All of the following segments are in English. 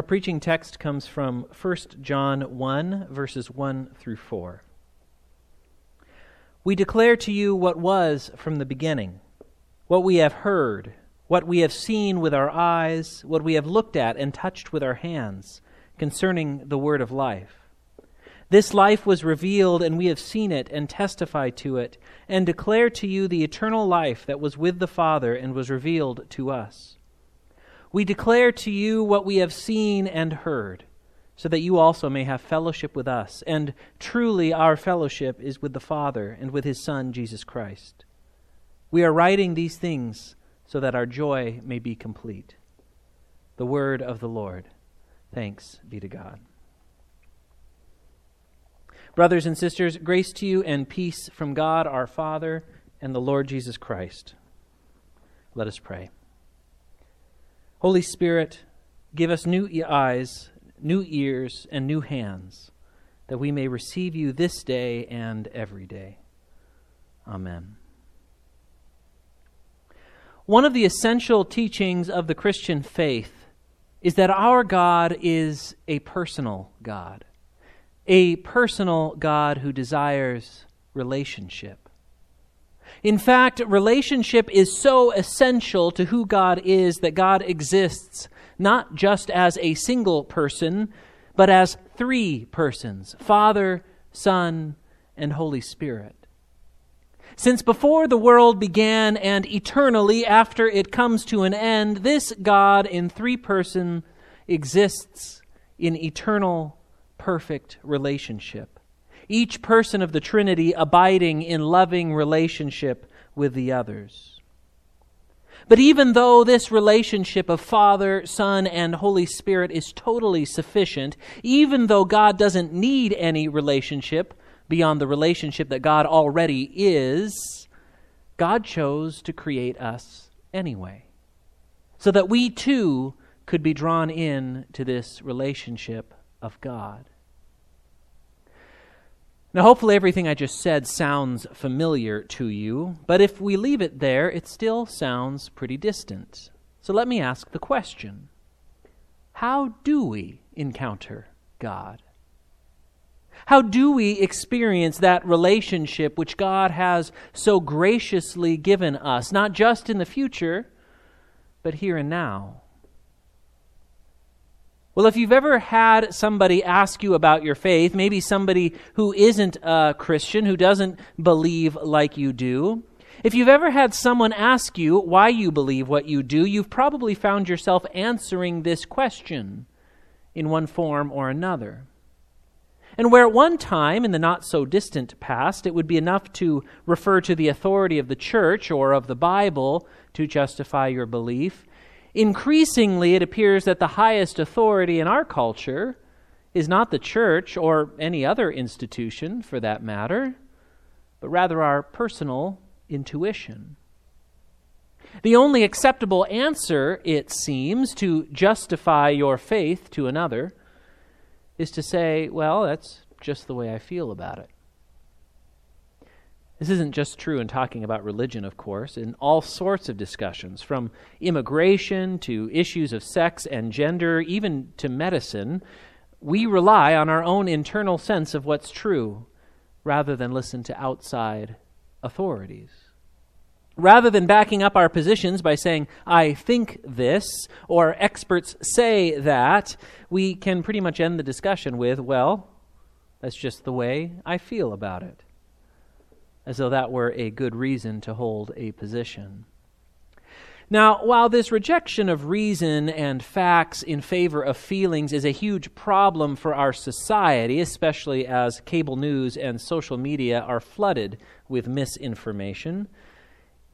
Our preaching text comes from 1 John 1, verses 1 through 4. We declare to you what was from the beginning, what we have heard, what we have seen with our eyes, what we have looked at and touched with our hands, concerning the word of life. This life was revealed, and we have seen it and testify to it, and declare to you the eternal life that was with the Father and was revealed to us. We declare to you what we have seen and heard, so that you also may have fellowship with us. And truly our fellowship is with the Father and with His Son, Jesus Christ. We are writing these things so that our joy may be complete. The word of the Lord. Thanks be to God. Brothers and sisters, grace to you and peace from God our Father and the Lord Jesus Christ. Let us pray. Holy Spirit, give us new eyes, new ears, and new hands, that we may receive you this day and every day. Amen. One of the essential teachings of the Christian faith is that our God is a personal God who desires relationship. In fact, relationship is so essential to who God is that God exists not just as a single person, but as three persons: Father, Son, and Holy Spirit. Since before the world began and eternally after it comes to an end, this God in three persons exists in eternal, perfect relationship. Each person of the Trinity abiding in loving relationship with the others. But even though this relationship of Father, Son, and Holy Spirit is totally sufficient, even though God doesn't need any relationship beyond the relationship that God already is, God chose to create us anyway, so that we too could be drawn in to this relationship of God. Now, hopefully everything I just said sounds familiar to you, but if we leave it there, it still sounds pretty distant. So let me ask the question: how do we encounter God? How do we experience that relationship which God has so graciously given us, not just in the future, but here and now? Well, if you've ever had somebody ask you about your faith, maybe somebody who isn't a Christian, who doesn't believe like you do, if you've ever had someone ask you why you believe what you do, you've probably found yourself answering this question in one form or another. And where at one time in the not-so-distant past it would be enough to refer to the authority of the church or of the Bible to justify your belief, increasingly, it appears that the highest authority in our culture is not the church or any other institution, for that matter, but rather our personal intuition. The only acceptable answer, it seems, to justify your faith to another is to say, well, that's just the way I feel about it. This isn't just true in talking about religion, of course, in all sorts of discussions, from immigration to issues of sex and gender, even to medicine. We rely on our own internal sense of what's true rather than listen to outside authorities. Rather than backing up our positions by saying, I think this, or experts say that, we can pretty much end the discussion with, well, that's just the way I feel about it, as though that were a good reason to hold a position. Now, while this rejection of reason and facts in favor of feelings is a huge problem for our society, especially as cable news and social media are flooded with misinformation,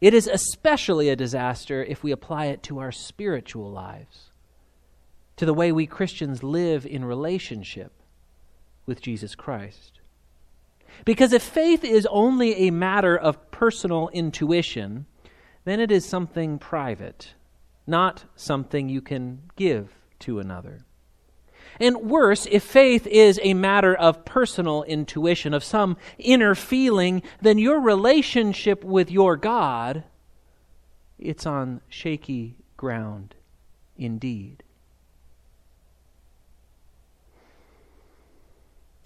it is especially a disaster if we apply it to our spiritual lives, to the way we Christians live in relationship with Jesus Christ. Because if faith is only a matter of personal intuition, then it is something private, not something you can give to another. And worse, if faith is a matter of personal intuition, of some inner feeling, then your relationship with your God, it's on shaky ground indeed.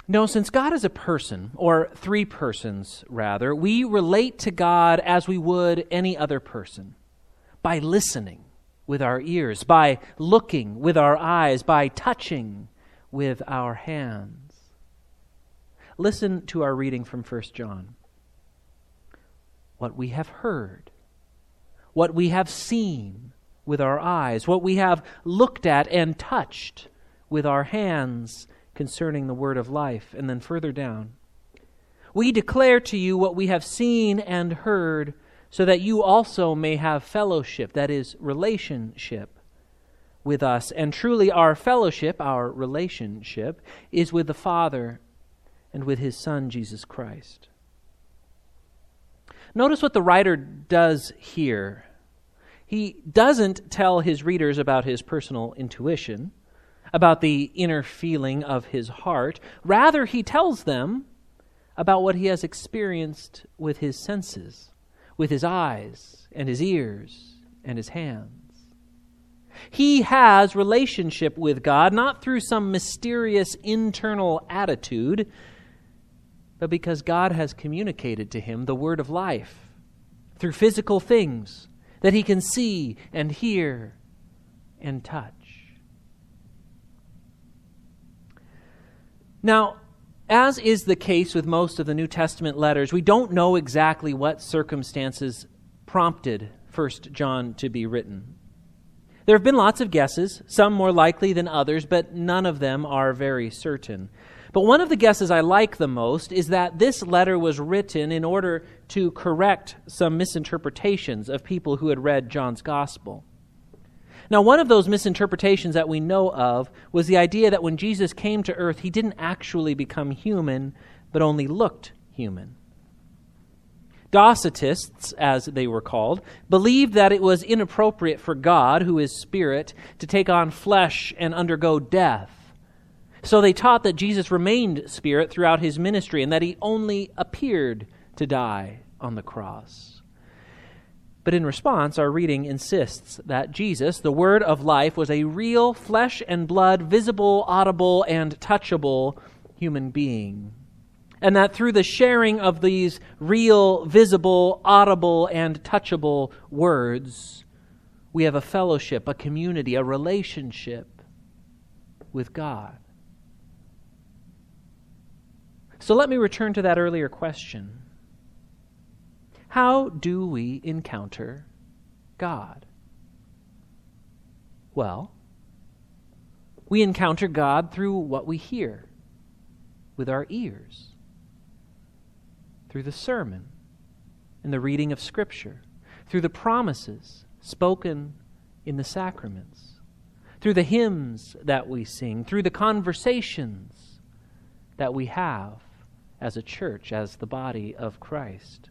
No, since God is a person, or three persons rather, we relate to God as we would any other person, by listening with our ears, by looking with our eyes, by touching with our hands. Listen to our reading from 1 John. What we have heard, what we have seen with our eyes, what we have looked at and touched with our hands concerning the word of life. And then further down, we declare to you what we have seen and heard, so that you also may have fellowship, that is, relationship with us. And truly our fellowship, our relationship, is with the Father and with his Son, Jesus Christ. Notice what the writer does here. He doesn't tell his readers about his personal intuition, about the inner feeling of his heart. Rather, he tells them about what he has experienced with his senses, with his eyes and his ears and his hands. He has relationship with God, not through some mysterious internal attitude, but because God has communicated to him the word of life through physical things that he can see and hear and touch. Now, as is the case with most of the New Testament letters, we don't know exactly what circumstances prompted 1 John to be written. There have been lots of guesses, some more likely than others, but none of them are very certain. But one of the guesses I like the most is that this letter was written in order to correct some misinterpretations of people who had read John's gospel. Now, one of those misinterpretations that we know of was the idea that when Jesus came to earth, he didn't actually become human, but only looked human. Docetists, as they were called, believed that it was inappropriate for God, who is spirit, to take on flesh and undergo death. So they taught that Jesus remained spirit throughout his ministry and that he only appeared to die on the cross. But in response, our reading insists that Jesus, the Word of life, was a real flesh and blood, visible, audible, and touchable human being. And that through the sharing of these real, visible, audible, and touchable words, we have a fellowship, a community, a relationship with God. So let me return to that earlier question. How do we encounter God? Well, we encounter God through what we hear with our ears, through the sermon and the reading of Scripture, through the promises spoken in the sacraments, through the hymns that we sing, through the conversations that we have as a church, as the body of Christ.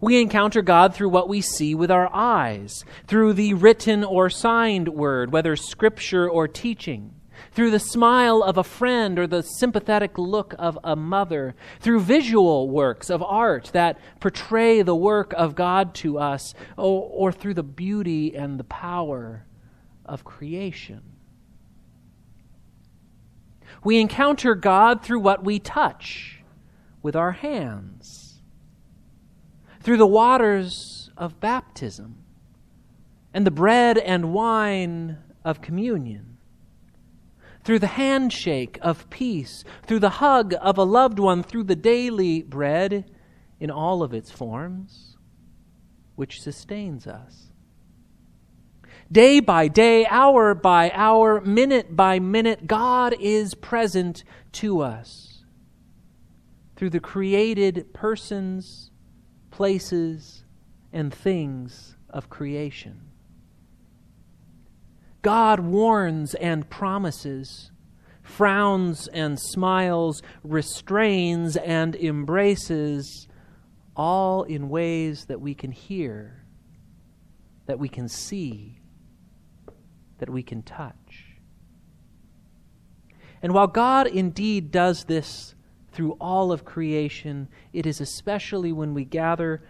We encounter God through what we see with our eyes, through the written or signed word, whether scripture or teaching, through the smile of a friend or the sympathetic look of a mother, through visual works of art that portray the work of God to us, or through the beauty and the power of creation. We encounter God through what we touch with our hands, through the waters of baptism and the bread and wine of communion, through the handshake of peace, through the hug of a loved one, through the daily bread in all of its forms, which sustains us. Day by day, hour by hour, minute by minute, God is present to us through the created persons, places, and things of creation. God warns and promises, frowns and smiles, restrains and embraces, all in ways that we can hear, that we can see, that we can touch. And while God indeed does this through all of creation, it is especially when we gather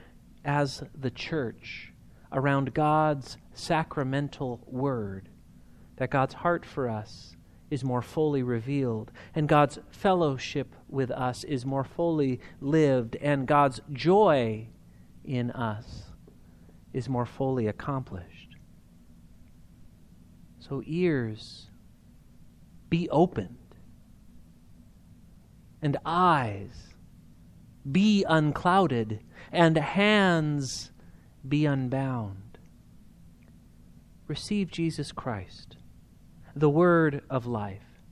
as the church around God's sacramental word that God's heart for us is more fully revealed, and God's fellowship with us is more fully lived, and God's joy in us is more fully accomplished. So ears, be opened, and eyes, be unclouded, and hands, be unbound. Receive Jesus Christ, the Word of life,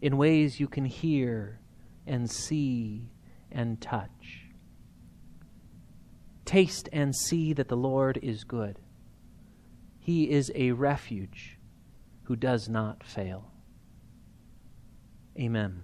in ways you can hear and see and touch. Taste and see that the Lord is good. He is a refuge who does not fail. Amen.